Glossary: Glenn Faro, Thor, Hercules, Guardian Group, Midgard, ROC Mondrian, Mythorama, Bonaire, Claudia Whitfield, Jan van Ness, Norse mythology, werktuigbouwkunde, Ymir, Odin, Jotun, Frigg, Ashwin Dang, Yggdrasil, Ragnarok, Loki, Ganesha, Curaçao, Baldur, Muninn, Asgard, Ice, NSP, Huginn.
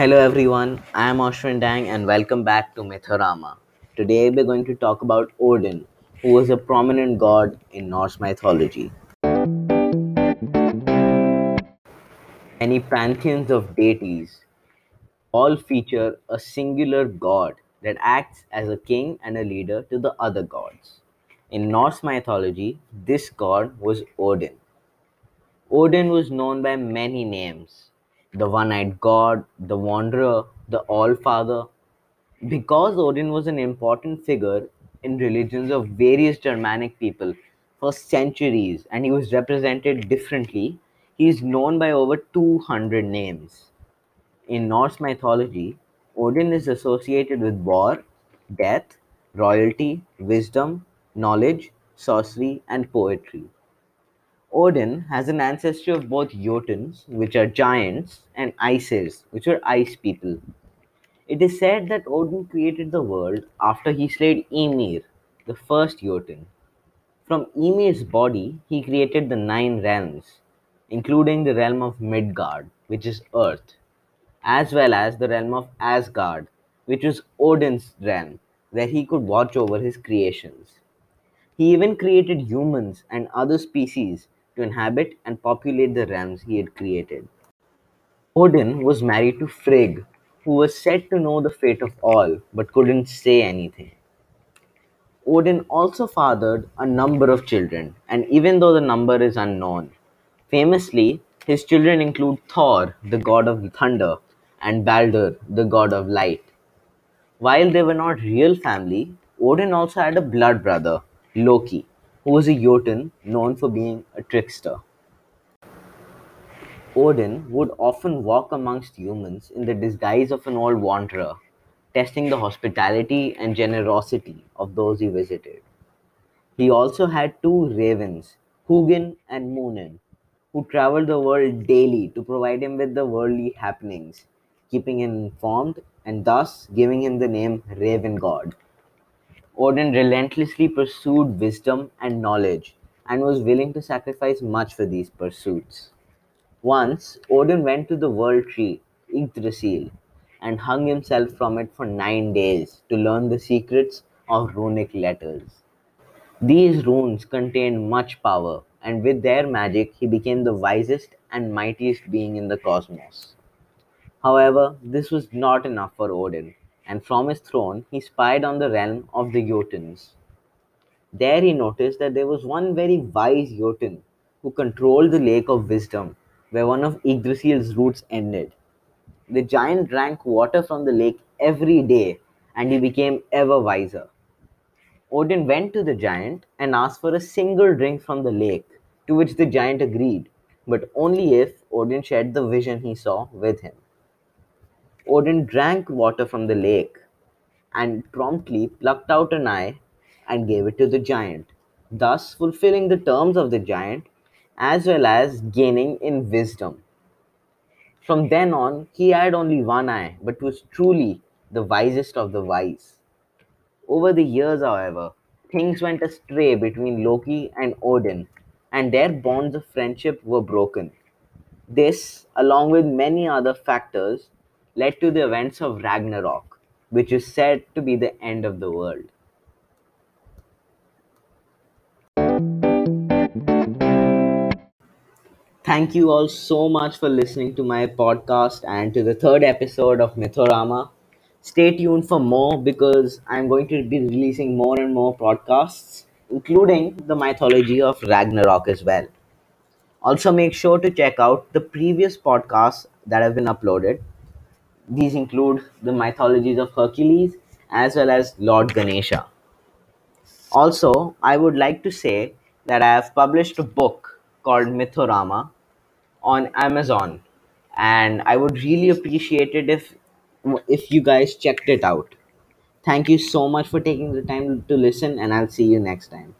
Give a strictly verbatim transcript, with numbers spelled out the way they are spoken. Hello everyone, I am Ashwin Dang and welcome back to Mythorama. Today we are going to talk about Odin, who was a prominent god in Norse mythology. Many pantheons of deities all feature a singular god that acts as a king and a leader to the other gods. In Norse mythology, this god was Odin. Odin was known by many names: the one-eyed god, the wanderer, the all-father. Because Odin was an important figure in religions of various Germanic people for centuries and he was represented differently, he is known by over two hundred names. In Norse mythology, Odin is associated with war, death, royalty, wisdom, knowledge, sorcery, and poetry. Odin has an ancestry of both Jotuns, which are giants, and Ices, which are ice people. It is said that Odin created the world after he slayed Ymir, the first Jotun. From Ymir's body, he created the nine realms, including the realm of Midgard, which is Earth, as well as the realm of Asgard, which was Odin's realm, where he could watch over his creations. He even created humans and other species to inhabit and populate the realms he had created. Odin was married to Frigg, who was said to know the fate of all but couldn't say anything. Odin also fathered a number of children, and even though the number is unknown, famously his children include Thor, the god of thunder, and Baldur, the god of light. While they were not real family, Odin also had a blood brother, Loki, who was a Jotun known for being a trickster. Odin would often walk amongst humans in the disguise of an old wanderer, testing the hospitality and generosity of those he visited. He also had two ravens, Huginn and Muninn, who traveled the world daily to provide him with the worldly happenings, keeping him informed and thus giving him the name Raven God. Odin relentlessly pursued wisdom and knowledge and was willing to sacrifice much for these pursuits. Once, Odin went to the world tree, Yggdrasil, and hung himself from it for nine days to learn the secrets of runic letters. These runes contained much power, and with their magic, he became the wisest and mightiest being in the cosmos. However, this was not enough for Odin, and from his throne, he spied on the realm of the Jotuns. There he noticed that there was one very wise Jotun who controlled the lake of wisdom, where one of Yggdrasil's roots ended. The giant drank water from the lake every day, and he became ever wiser. Odin went to the giant and asked for a single drink from the lake, to which the giant agreed, but only if Odin shared the vision he saw with him. Odin drank water from the lake and promptly plucked out an eye and gave it to the giant, thus fulfilling the terms of the giant as well as gaining in wisdom. From then on, he had only one eye but was truly the wisest of the wise. Over the years, however, things went astray between Loki and Odin, and their bonds of friendship were broken. This, along with many other factors, led to the events of Ragnarok, which is said to be the end of the world. Thank you all so much for listening to my podcast and to the third episode of Mythorama. Stay tuned for more, because I'm going to be releasing more and more podcasts, including the mythology of Ragnarok as well. Also, make sure to check out the previous podcasts that have been uploaded. These include the mythologies of Hercules as well as Lord Ganesha. Also, I would like to say that I have published a book called Mythorama on Amazon, and I would really appreciate it if, if you guys checked it out. Thank you so much for taking the time to listen, and I'll see you next time.